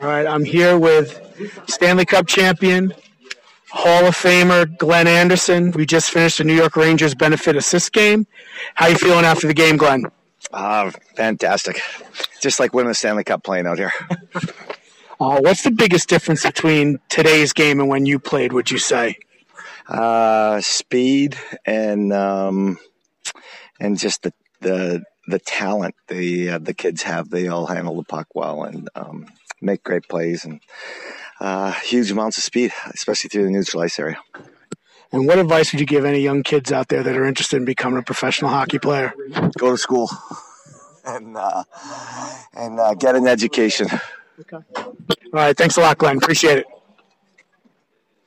All right, I'm here with Stanley Cup champion, Hall of Famer Glenn Anderson. We just finished the New York Rangers benefit assist game. How are you feeling after the game, Glenn? Fantastic. Just like winning the Stanley Cup playing out here. What's the biggest difference between today's game and when you played, would you say? Speed and just the talent the kids have. They all handle the puck well and make great plays and huge amounts of speed, especially through the neutral ice area. And what advice would you give any young kids out there that are interested in becoming a professional hockey player? Go to school and get an education. Okay. All right. Thanks a lot, Glenn. Appreciate it.